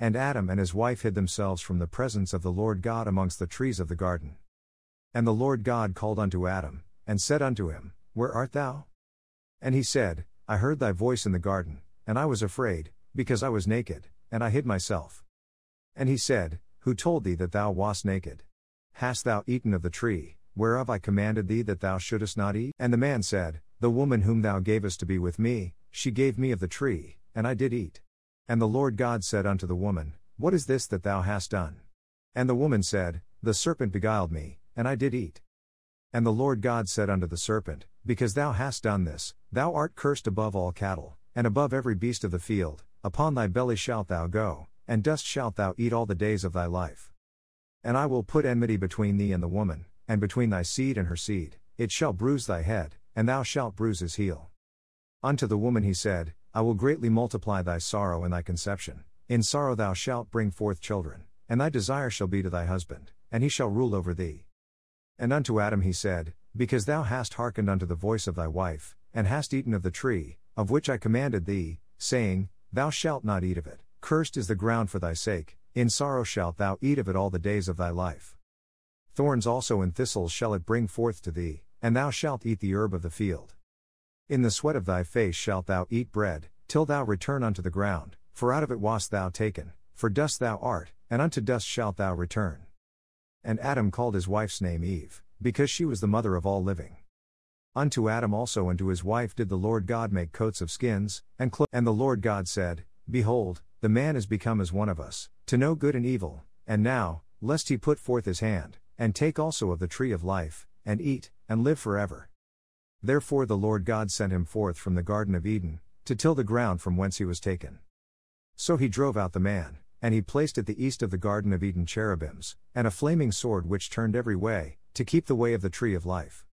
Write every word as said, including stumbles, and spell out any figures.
and Adam and his wife hid themselves from the presence of the Lord God amongst the trees of the garden. And the Lord God called unto Adam, and said unto him, Where art thou? And he said, I heard thy voice in the garden, and I was afraid, because I was naked, and I hid myself. And he said, Who told thee that thou wast naked? Hast thou eaten of the tree, whereof I commanded thee that thou shouldest not eat? And the man said, The woman whom thou gavest to be with me, she gave me of the tree, and I did eat. And the Lord God said unto the woman, What is this that thou hast done? And the woman said, The serpent beguiled me, and I did eat. And the Lord God said unto the serpent, Because thou hast done this, thou art cursed above all cattle, and above every beast of the field, upon thy belly shalt thou go, and dust shalt thou eat all the days of thy life. And I will put enmity between thee and the woman, and between thy seed and her seed, it shall bruise thy head, and thou shalt bruise his heel. Unto the woman he said, I will greatly multiply thy sorrow and thy conception. In sorrow thou shalt bring forth children, and thy desire shall be to thy husband, and he shall rule over thee. And unto Adam he said, Because thou hast hearkened unto the voice of thy wife, and hast eaten of the tree, of which I commanded thee, saying, Thou shalt not eat of it, cursed is the ground for thy sake, in sorrow shalt thou eat of it all the days of thy life. Thorns also and thistles shall it bring forth to thee, and thou shalt eat the herb of the field. In the sweat of thy face shalt thou eat bread, till thou return unto the ground, for out of it wast thou taken, for dust thou art, and unto dust shalt thou return. And Adam called his wife's name Eve, because she was the mother of all living. Unto Adam also and to his wife did the Lord God make coats of skins, and clothe. And the Lord God said, Behold, the man is become as one of us, to know good and evil, and now, lest he put forth his hand, and take also of the tree of life, and eat, and live forever. Therefore the Lord God sent him forth from the Garden of Eden, to till the ground from whence he was taken. So he drove out the man, and he placed at the east of the Garden of Eden cherubims, and a flaming sword which turned every way, to keep the way of the tree of life.